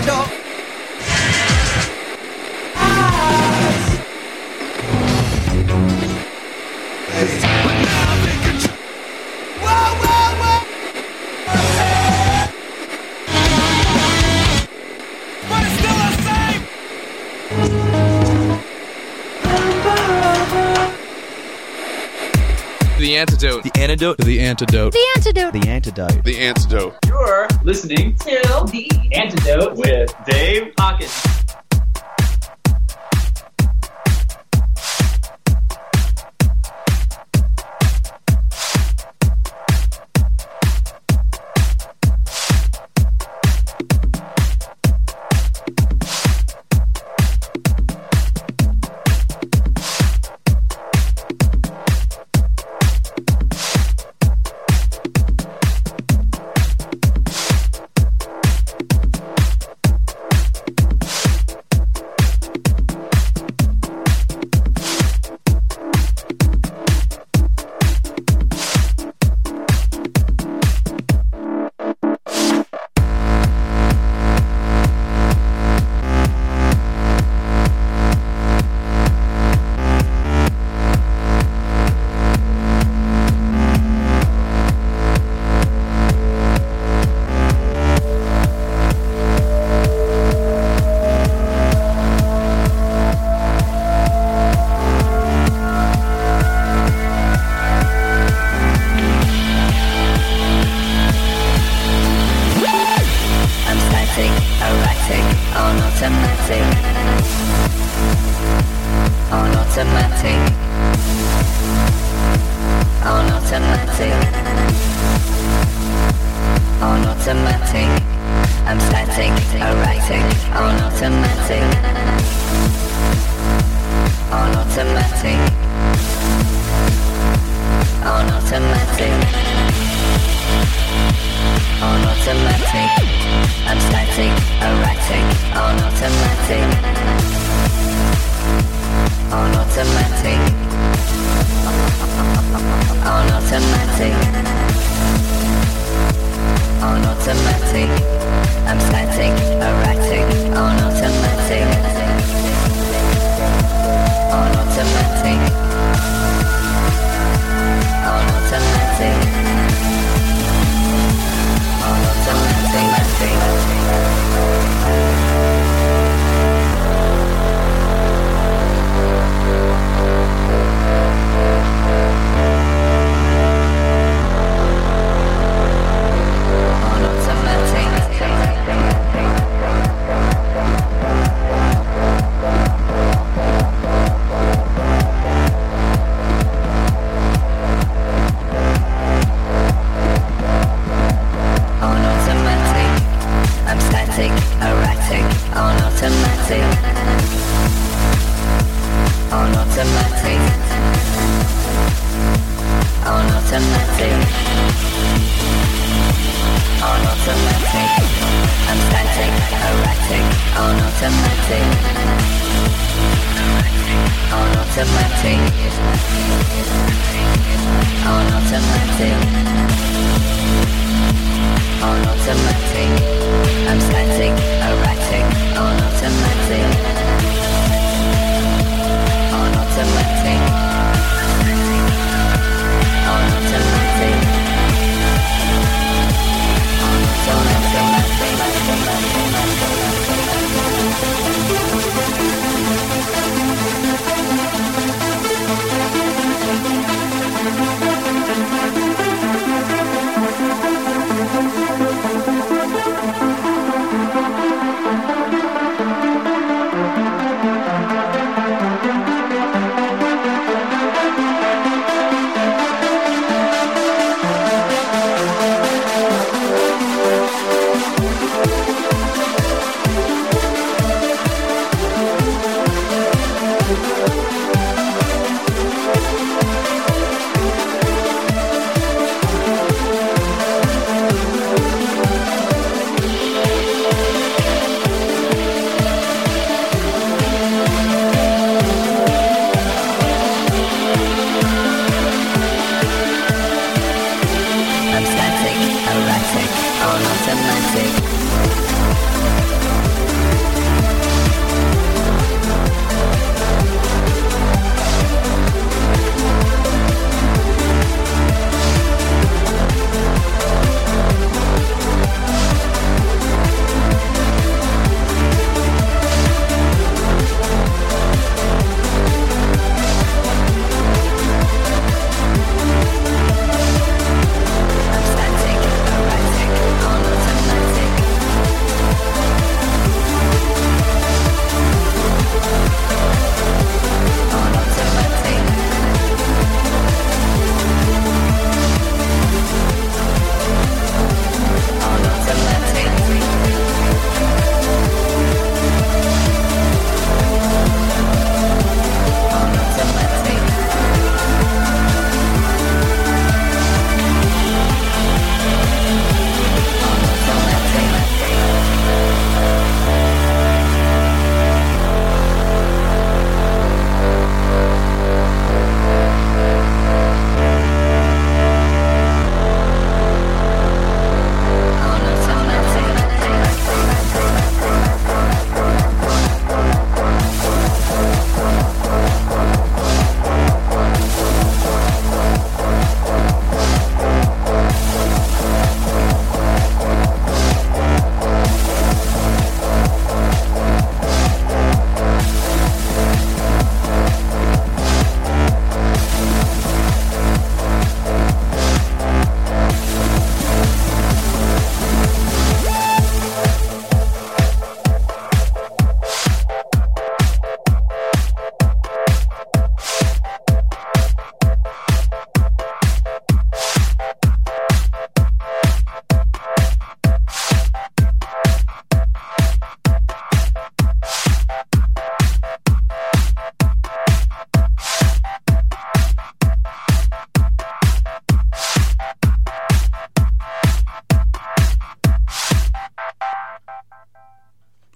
The Antidote. The Antidote. The Antidote. The Antidote. The Antidote. The Antidote. You're listening to The Antidote with Dave Hawkins.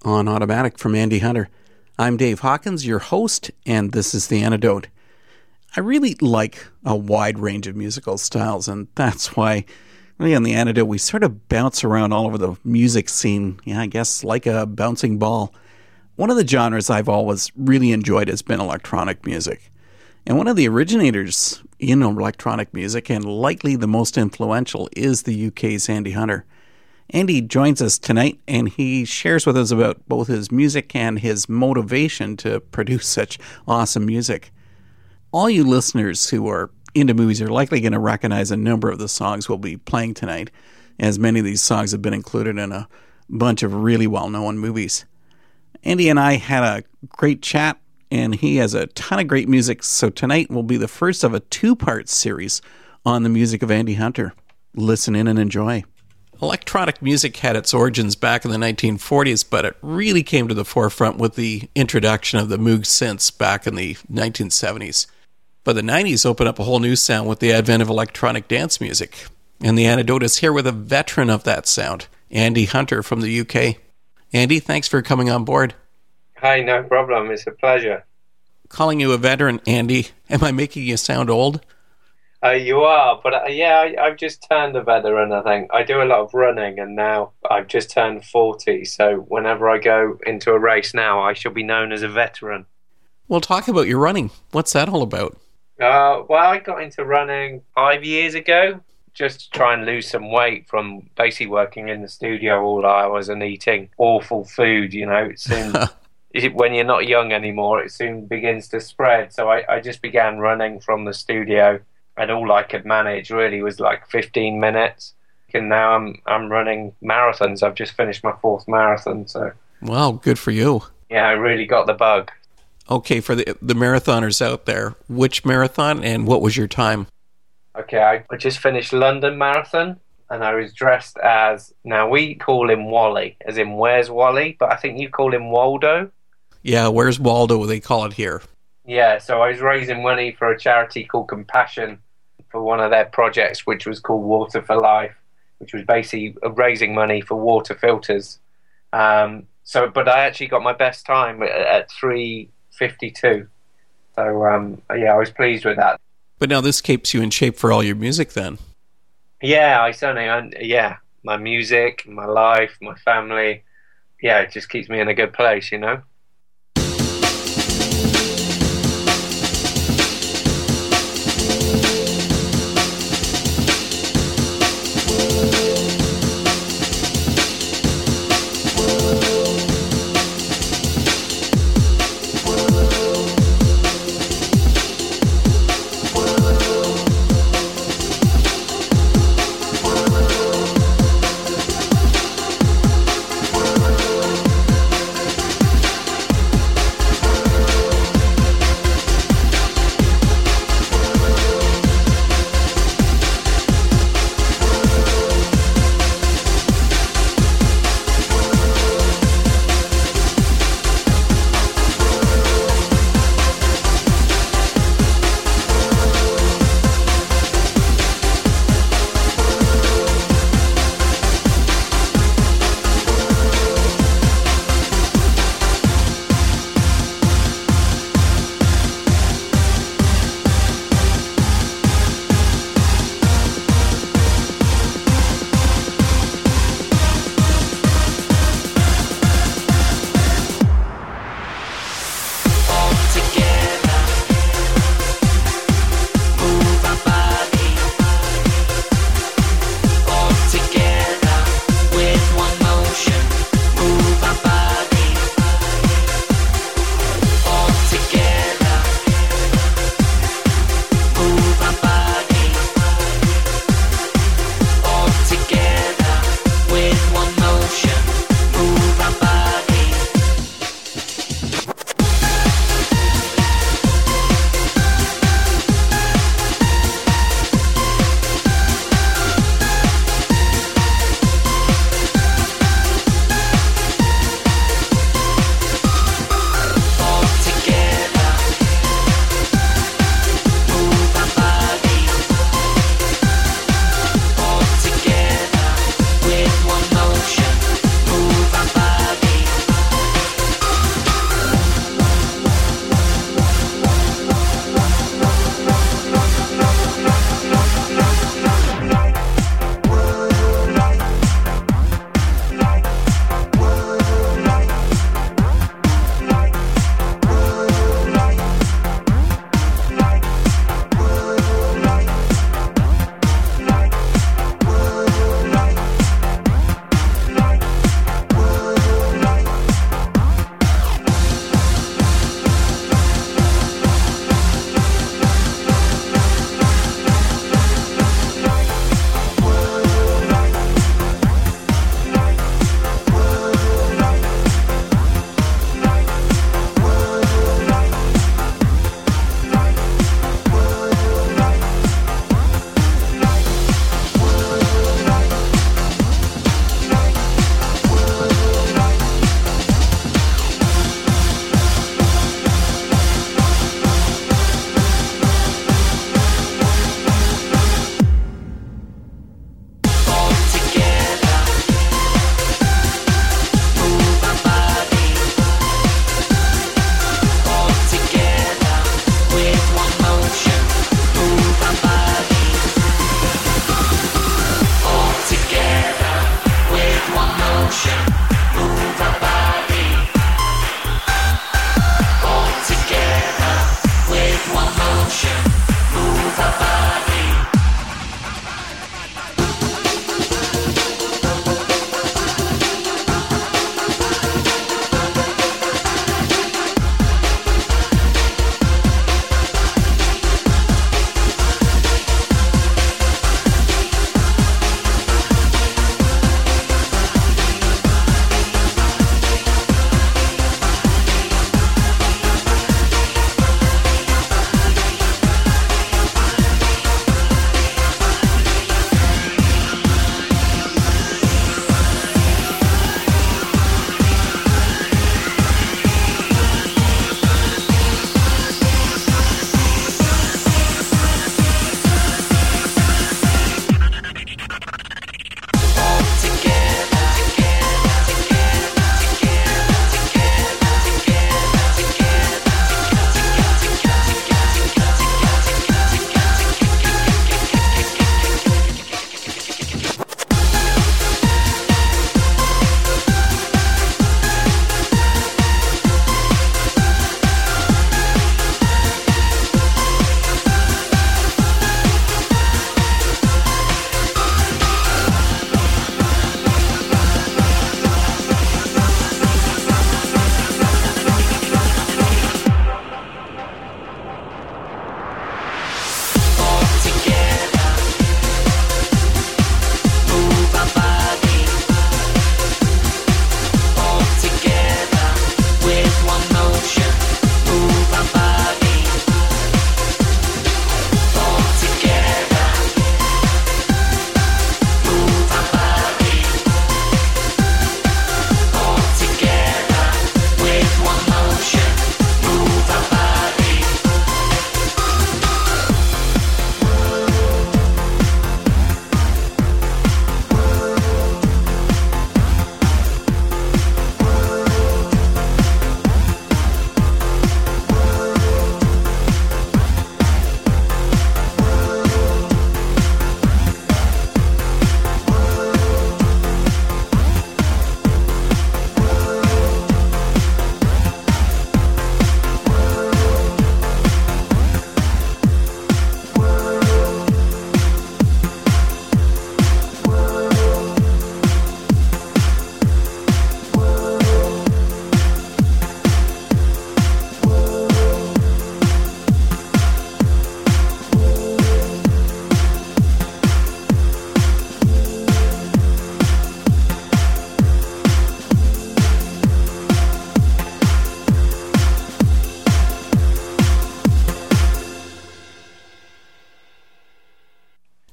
on automatic from Andy Hunter. I'm Dave Hawkins, your host, and this is The Antidote. I really like a wide range of musical styles, and that's why really on The Antidote we sort of bounce around all over the music scene, I guess like a bouncing ball. One of the genres I've always really enjoyed has been electronic music. And one of the originators in electronic music, and likely the most influential, is the UK's Andy Hunter. Andy joins us tonight, and he shares with us about both his music and his motivation to produce such awesome music. All you listeners who are into movies are likely going to recognize a number of the songs we'll be playing tonight, as many of these songs have been included in a bunch of really well-known movies. Andy and I had a great chat, and he has a ton of great music, so tonight will be the first of a two-part series on the music of Andy Hunter. Listen in and enjoy. Electronic music had its origins back in the 1940s, but it really came to the forefront with the introduction of the Moog synths back in the 1970s. But the 90s opened up a whole new sound with the advent of electronic dance music. And The Antidote is here with a veteran of that sound, Andy Hunter from the UK. Andy, thanks for coming on board. Hi, no problem. It's a pleasure. Calling you a veteran, Andy, am I making you sound old? You are, but I've just turned a veteran, I think. I do a lot of running, and now I've just turned 40, so whenever I go into a race now, I shall be known as a veteran. Well, talk about your running. What's that all about? Well, I got into running 5 years ago, just to try and lose some weight from basically working in the studio all hours and eating awful food, It seemed, when you're not young anymore, it soon begins to spread. So I just began running from the studio, and all I could manage really was like 15 minutes. And now I'm running marathons. I've just finished my fourth marathon. So wow, good for you. Yeah, I really got the bug. Okay, for the marathoners out there, which marathon and what was your time? Okay, I just finished London Marathon, and I was dressed as, now we call him Wally, as in Where's Wally? But I think you call him Waldo. Yeah, Where's Waldo, they call it here. Yeah, so I was raising money for a charity called Compassion for one of their projects, which was called Water for Life, which was basically raising money for water filters. But I actually got my best time at 3:52. So, I was pleased with that. But now this keeps you in shape for all your music then. Yeah, I certainly, my music, my life, my family, it just keeps me in a good place,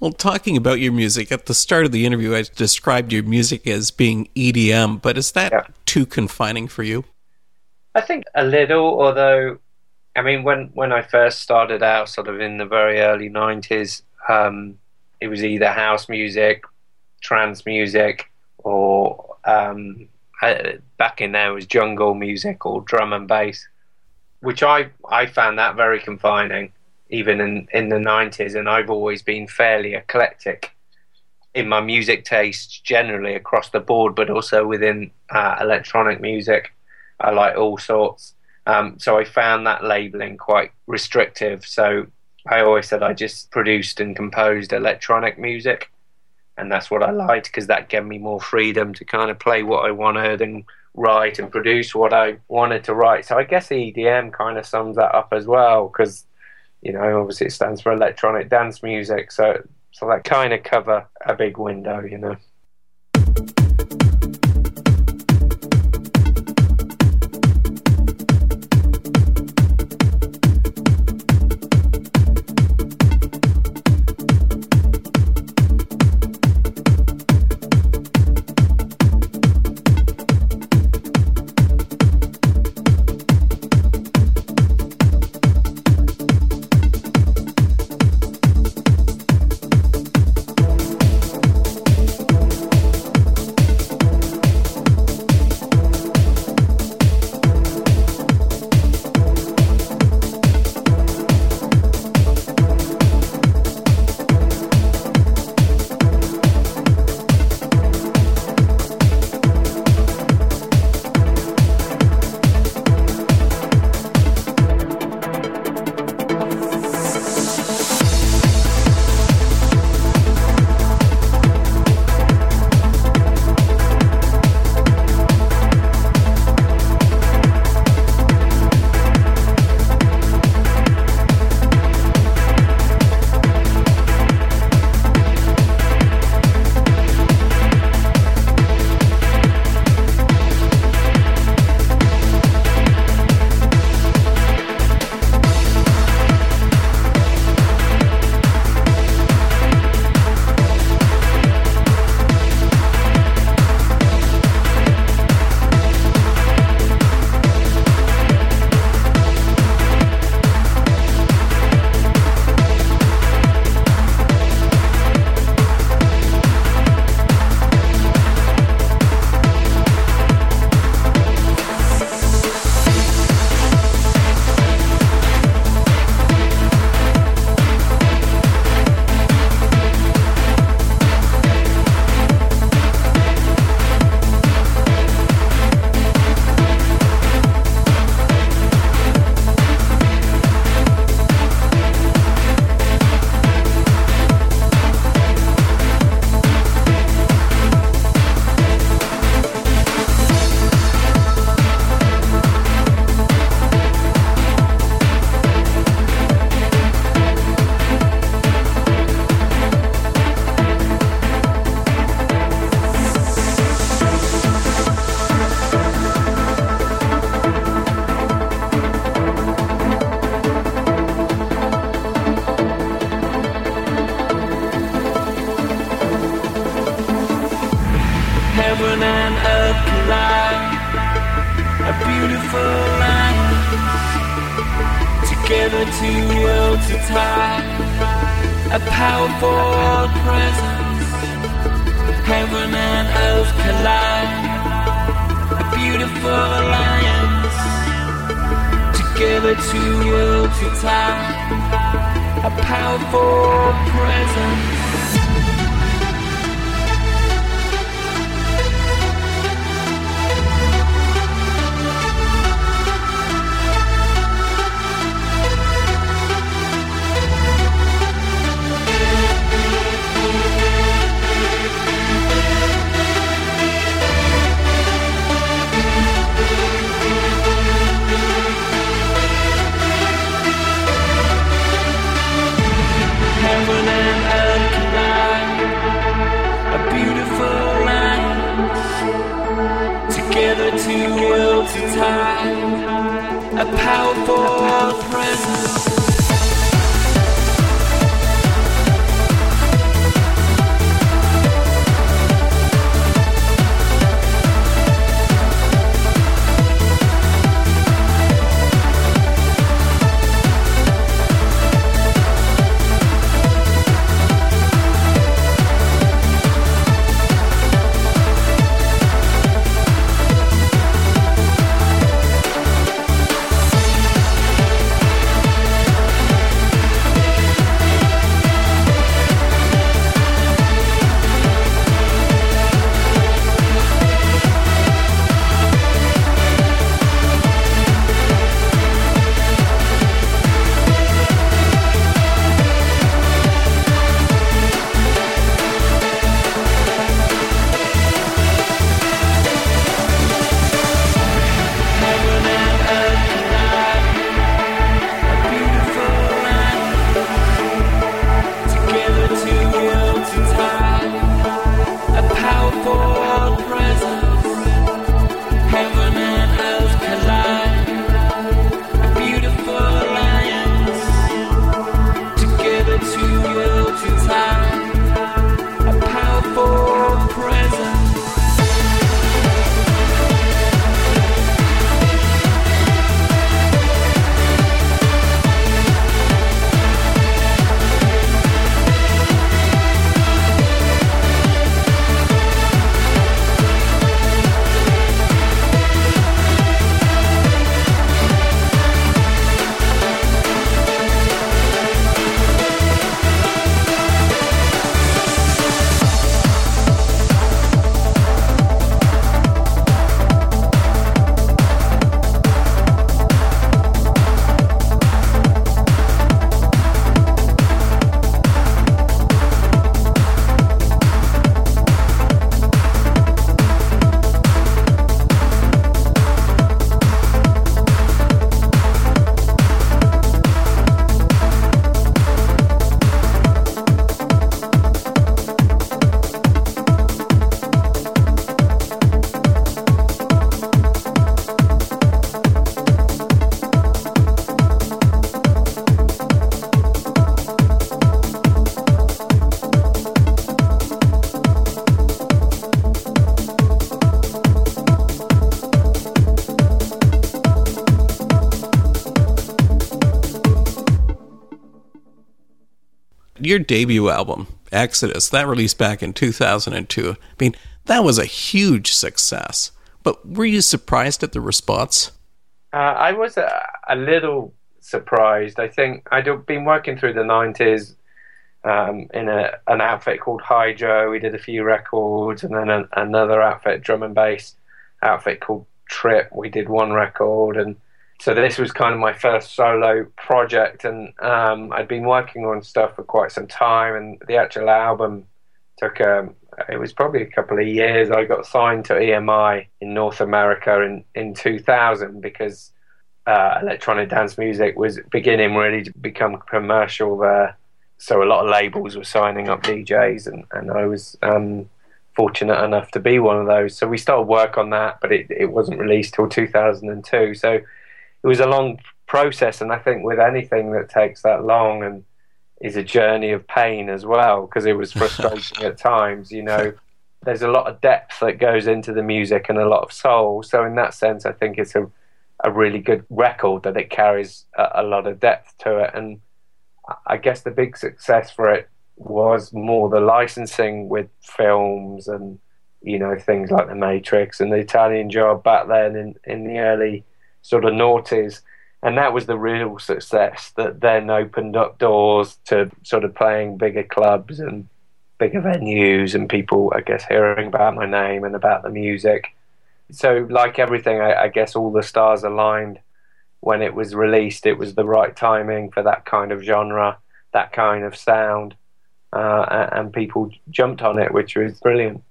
Well, talking about your music, at the start of the interview, I described your music as being EDM, but is that too confining for you? I think a little, although, I mean, when I first started out, sort of in the very early 90s, it was either house music, trance music, or back in there it was jungle music or drum and bass, which I found that very confining. Even in the 90s, and I've always been fairly eclectic in my music tastes generally across the board, but also within electronic music. I like all sorts. So I found that labelling quite restrictive. So I always said I just produced and composed electronic music, and that's what I liked because that gave me more freedom to kind of play what I wanted and write and produce what I wanted to write. So I guess EDM kind of sums that up as well because, you know, obviously it stands for electronic dance music, so that kind of cover a big window, you know. open and alive, our beautiful lives, together two worlds are tied, a powerful presence, heaven and earth collide, a beautiful alliance, together two worlds are tied, a powerful presence. Two worlds in time, a powerful presence. Your debut album, Exodus, that released back in 2002. I mean, that was a huge success. But were you surprised at the response? I was a little surprised. I think I'd been working through the 90s in an outfit called Hydro. We did a few records, and then another outfit, drum and bass outfit called Trip. We did one record, and so this was kind of my first solo project, and I'd been working on stuff for quite some time, and the actual album took, it was probably a couple of years. I got signed to EMI in North America in 2000 because electronic dance music was beginning really to become commercial there. So a lot of labels were signing up DJs, and I was fortunate enough to be one of those. So we started work on that, but it wasn't released till 2002. So it was a long process, and I think with anything that takes that long and is a journey of pain as well, because it was frustrating at times, you know, there's a lot of depth that goes into the music and a lot of soul. So in that sense, I think it's a really good record, that it carries a lot of depth to it. And I guess the big success for it was more the licensing with films and, you know, things like The Matrix and The Italian Job back then in the early sort of noughties. And that was the real success that then opened up doors to sort of playing bigger clubs and bigger venues and people, I guess, hearing about my name and about the music. So like everything, I guess all the stars aligned when it was released. It was the right timing for that kind of genre, that kind of sound, and people jumped on it, which was brilliant.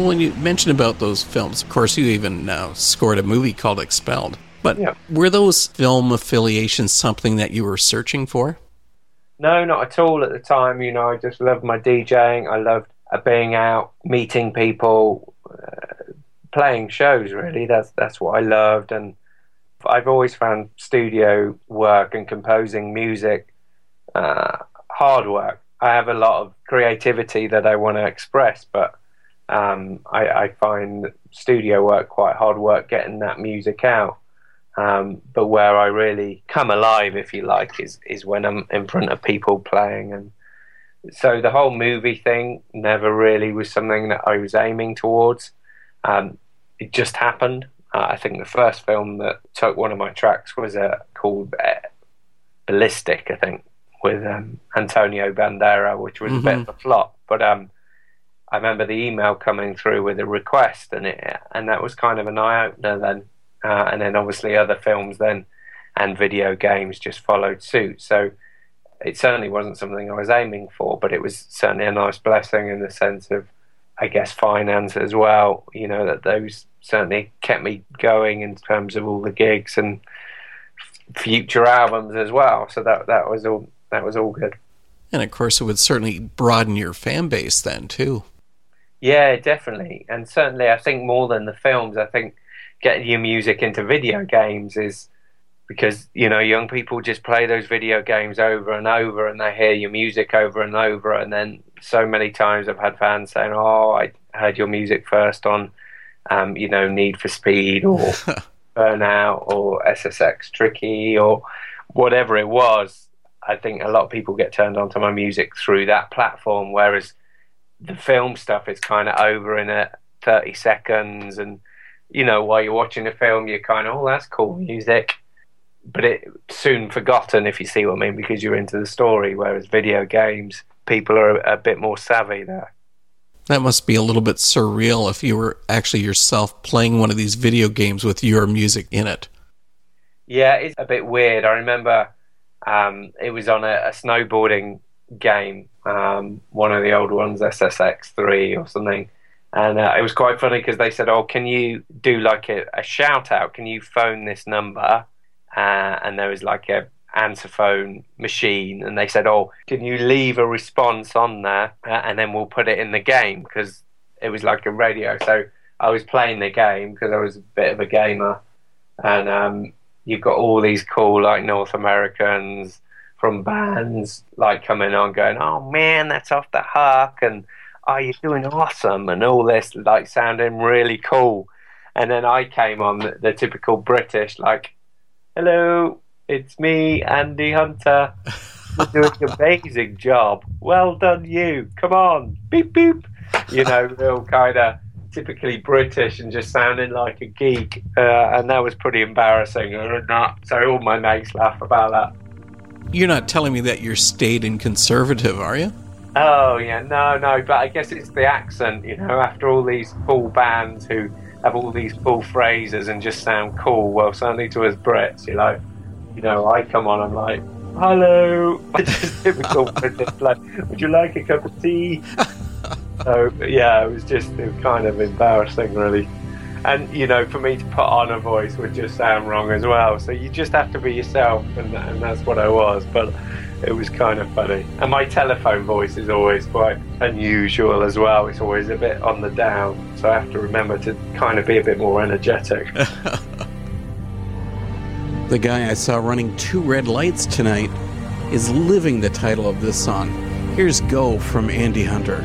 Well, when you mentioned about those films, of course, you even scored a movie called Expelled. But were those film affiliations something that you were searching for? No, not at all at the time. You know, I just loved my DJing. I loved being out, meeting people, playing shows, really. That's what I loved. And I've always found studio work and composing music hard work. I have a lot of creativity that I want to express, but I find studio work quite hard work, getting that music out. But where I really come alive, if you like, is when I'm in front of people playing. And so the whole movie thing never really was something that I was aiming towards. It just happened. I think the first film that took one of my tracks was called Ballistic, I think, with Antonio Banderas, which was a bit of a flop. But I remember the email coming through with a request, and that was kind of an eye-opener then. And then obviously other films then and video games just followed suit. So it certainly wasn't something I was aiming for, but it was certainly a nice blessing in the sense of, I guess, finance as well. You know, that those certainly kept me going in terms of all the gigs and future albums as well. So that was all good. And of course, it would certainly broaden your fan base then too. Yeah, definitely. And certainly I think more than the films, I think getting your music into video games is because, you know, young people just play those video games over and over, and they hear your music over and over. And then so many times I've had fans saying, oh, I heard your music first on, you know, Need for Speed or Burnout or SSX Tricky or whatever it was. I think a lot of people get turned on to my music through that platform, whereas the film stuff is kind of over in 30 seconds. And, you know, while you're watching a film, you're kind of, oh, that's cool music. But it's soon forgotten, if you see what I mean, because you're into the story, whereas video games, people are a bit more savvy there. That must be a little bit surreal if you were actually yourself playing one of these video games with your music in it. Yeah, it's a bit weird. I remember it was on a snowboarding game, one of the old ones, SSX3 or something. And it was quite funny because they said, oh, can you do like a shout out? Can you phone this number? And there was like a answer phone machine. And they said, oh, can you leave a response on there? And then we'll put it in the game, because it was like a radio. So I was playing the game because I was a bit of a gamer. And you've got all these cool like North Americans from bands like coming on going, oh, man, that's off the hook. And oh, you're doing awesome and all this, like sounding really cool. And then I came on the typical British, like, hello, it's me, Andy Hunter. You're doing an amazing job. Well done you. Come on. Beep, beep. You know, real kind of typically British and just sounding like a geek. And that was pretty embarrassing. So all my mates laugh about that. You're not telling me that you're staid and conservative, are you? Oh, yeah, no, but I guess it's the accent, you know, after all these cool bands who have all these cool phrases and just sound cool. Well, certainly to us Brits, you know, I come on, I'm like, hello, just typical British, like, would you like a cup of tea? So, yeah, it was kind of embarrassing, really. And, you know, for me to put on a voice would just sound wrong as well. So you just have to be yourself, and that's what I was. But it was kind of funny. And my telephone voice is always quite unusual as well. It's always a bit on the down. So I have to remember to kind of be a bit more energetic. The guy I saw running two red lights tonight is living the title of this song. Here's Go from Andy Hunter.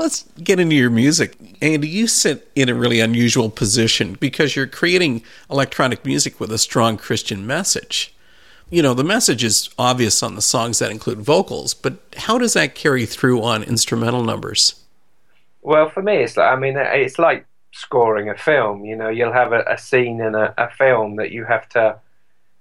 let's get into your music. Andy, you sit in a really unusual position because you're creating electronic music with a strong Christian message. You know, the message is obvious on the songs that include vocals, but how does that carry through on instrumental numbers? Well, for me, it's like, I mean, it's like scoring a film. You know, you'll have a scene in a film that you have to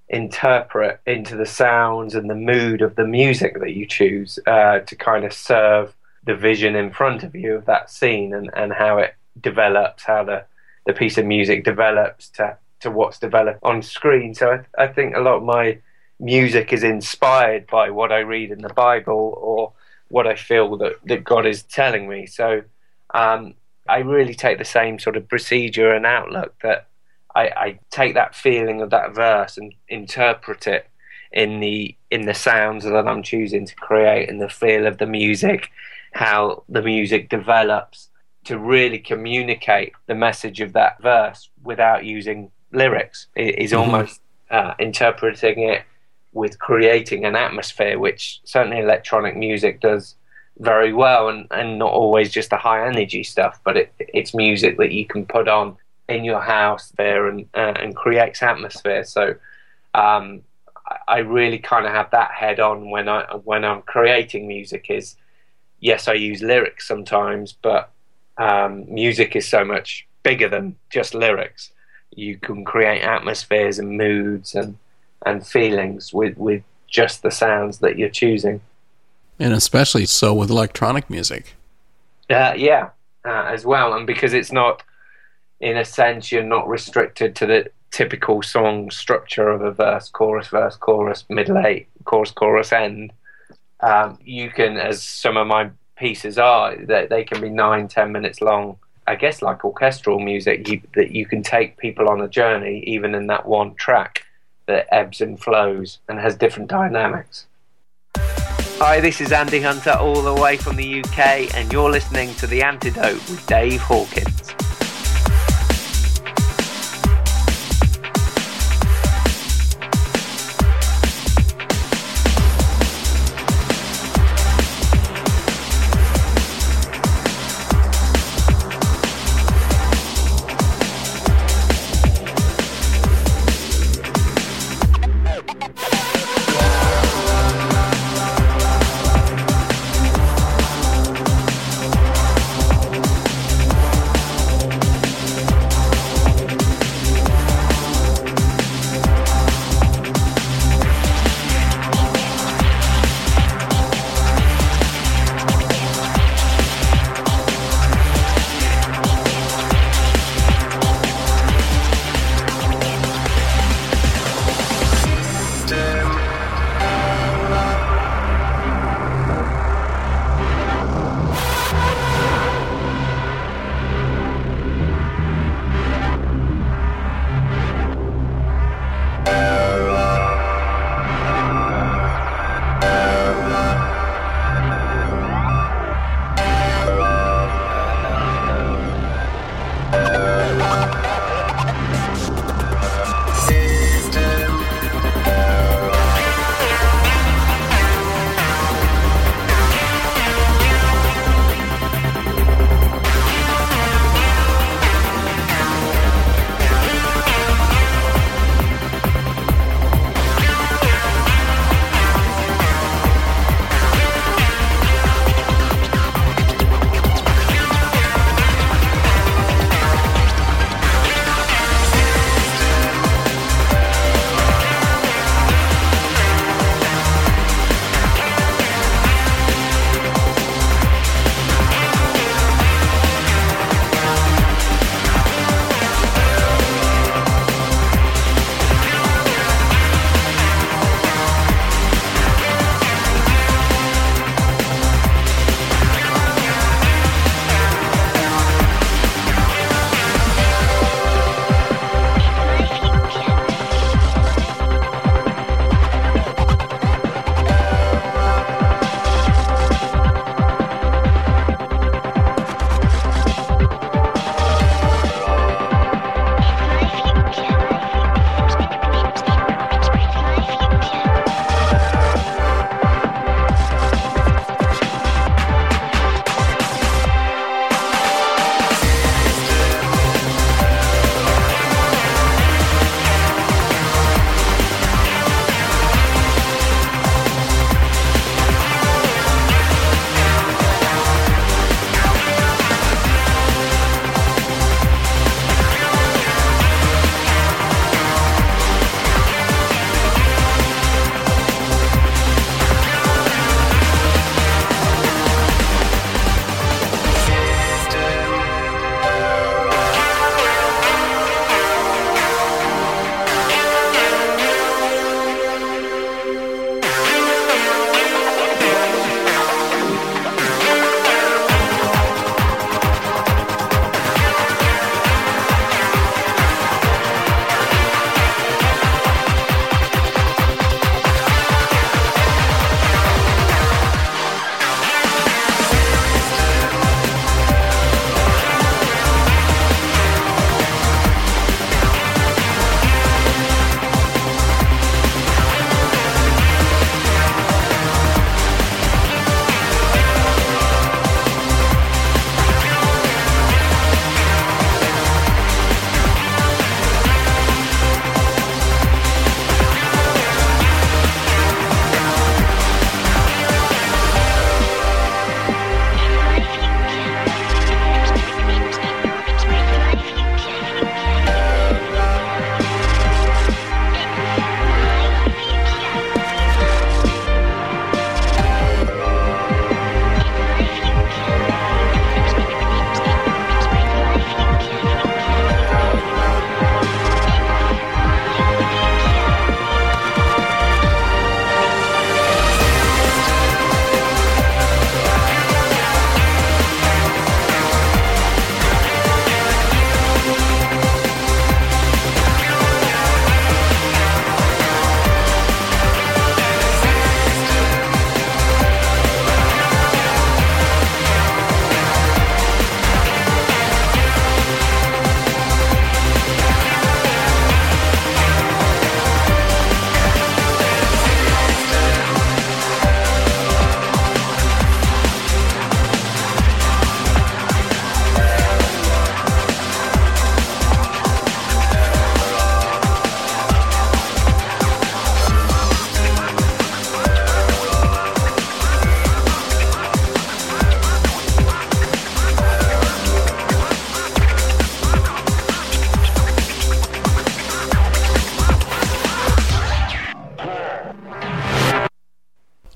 interpret into the sounds and the mood of the music that you choose to kind of serve the vision in front of you of that scene, and how it develops, how the piece of music develops to what's developed on screen. So I think a lot of my music is inspired by what I read in the Bible or what I feel that God is telling me. So I really take the same sort of procedure and outlook that I take that feeling of that verse and interpret it in the sounds that I'm choosing to create and the feel of the music, how the music develops to really communicate the message of that verse without using lyrics. It is almost interpreting it with creating an atmosphere, which certainly electronic music does very well, and not always just the high energy stuff, but it's music that you can put on in your house there and creates atmosphere. So I really kind of have that head on when I'm creating music. Is yes, I use lyrics sometimes, but music is so much bigger than just lyrics. You can create atmospheres and moods and feelings with just the sounds that you're choosing, and especially so with electronic music. As well, and because it's not. In a sense, you're not restricted to the typical song structure of a verse, chorus, middle eight, chorus, end. You can, as some of my pieces are, they can be 9-10 minutes long. I guess like orchestral music, that you can take people on a journey, even in that one track that ebbs and flows and has different dynamics. Hi, this is Andy Hunter all the way from the UK, and you're listening to The Antidote with Dave Hawkins.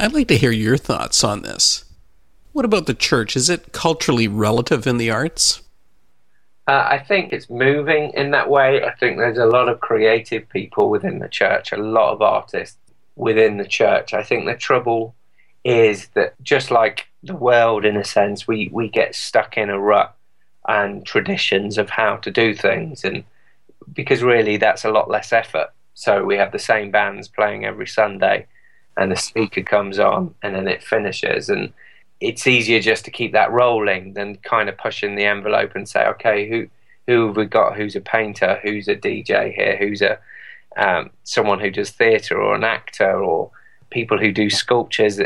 I'd like to hear your thoughts on this. What about the church? Is it culturally relative in the arts? I think it's moving in that way. I think there's a lot of creative people within the church, a lot of artists within the church. I think the trouble is that just like the world, in a sense, we get stuck in a rut and traditions of how to do things, and because really that's a lot less effort. So we have the same bands playing every Sunday and the speaker comes on and then it finishes, and it's easier just to keep that rolling than kind of pushing the envelope and say, okay, who have we got? Who's a painter? Who's a DJ here? Who's a someone who does theatre, or an actor, or people who do sculptures?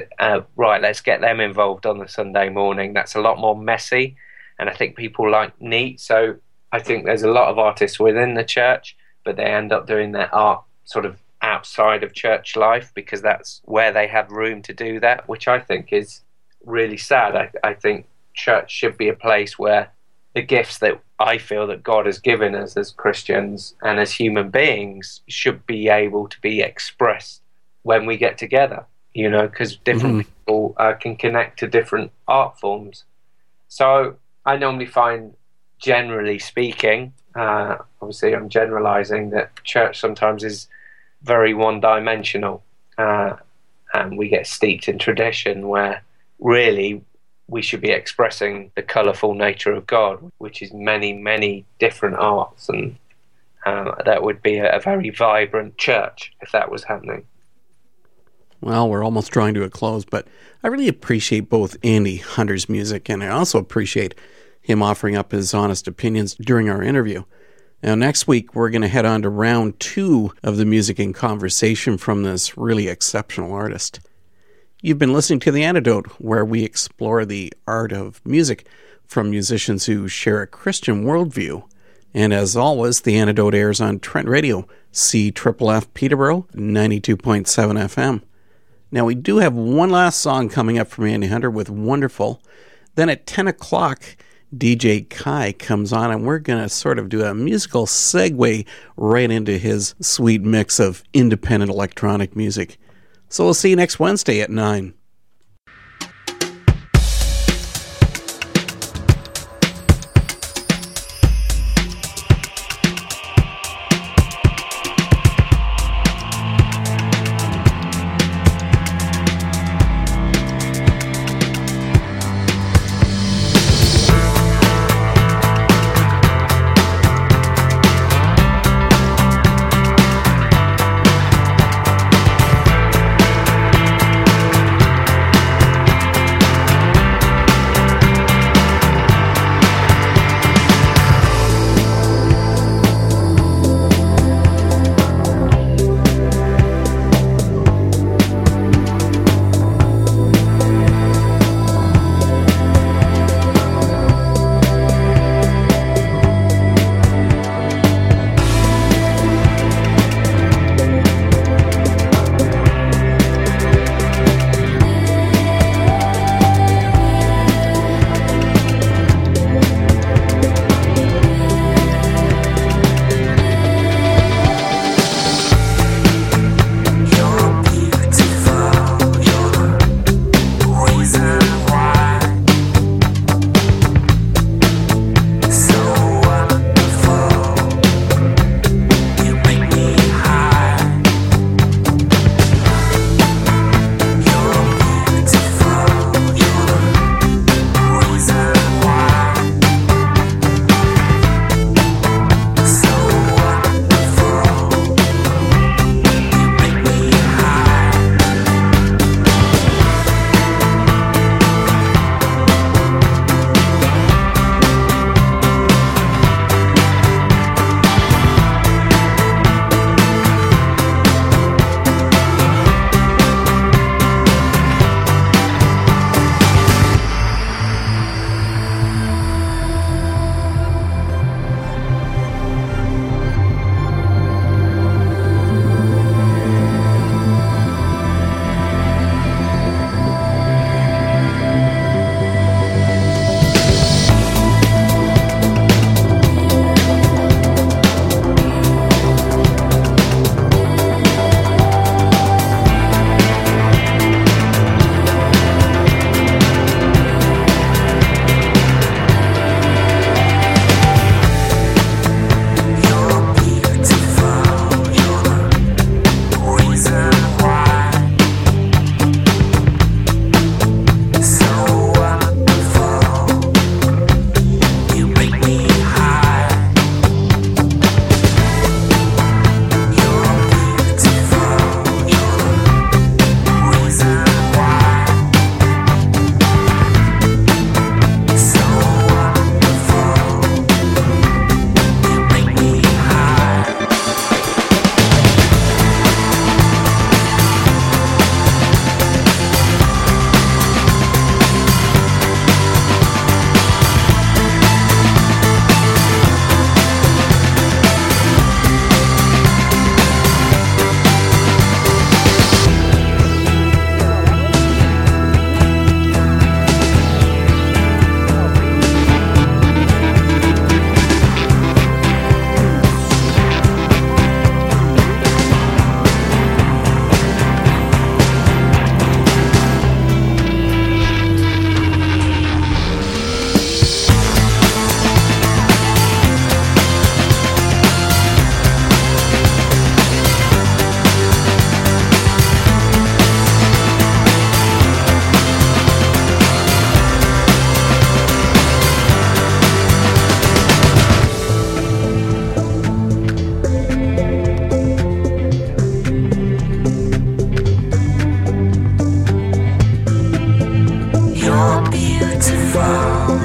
Right, let's get them involved on the Sunday morning. That's a lot more messy, and I think people like neat. So I think there's a lot of artists within the church, but they end up doing their art sort of outside of church life because that's where they have room to do that, which I think is really sad. I think church should be a place where the gifts that I feel that God has given us as Christians and as human beings should be able to be expressed when we get together, you know, because different people can connect to different art forms. So I normally find, generally speaking, obviously I'm generalizing, that church sometimes is very one-dimensional, and we get steeped in tradition where really we should be expressing the colourful nature of God, which is many, many different arts, and that would be a very vibrant church if that was happening. Well, we're almost drawing to a close, but I really appreciate both Andy Hunter's music, and I also appreciate him offering up his honest opinions during our interview. Now, next week, we're going to head on to round 2 of the Music in Conversation from this really exceptional artist. You've been listening to The Antidote, where we explore the art of music from musicians who share a Christian worldview. And as always, The Antidote airs on Trent Radio, CFFF Peterborough, 92.7 FM. Now, we do have one last song coming up from Andy Hunter with Wonderful. Then at 10 o'clock, DJ Kai comes on, and we're going to sort of do a musical segue right into his sweet mix of independent electronic music. So we'll see you next Wednesday at 9.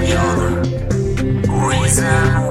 the other reason.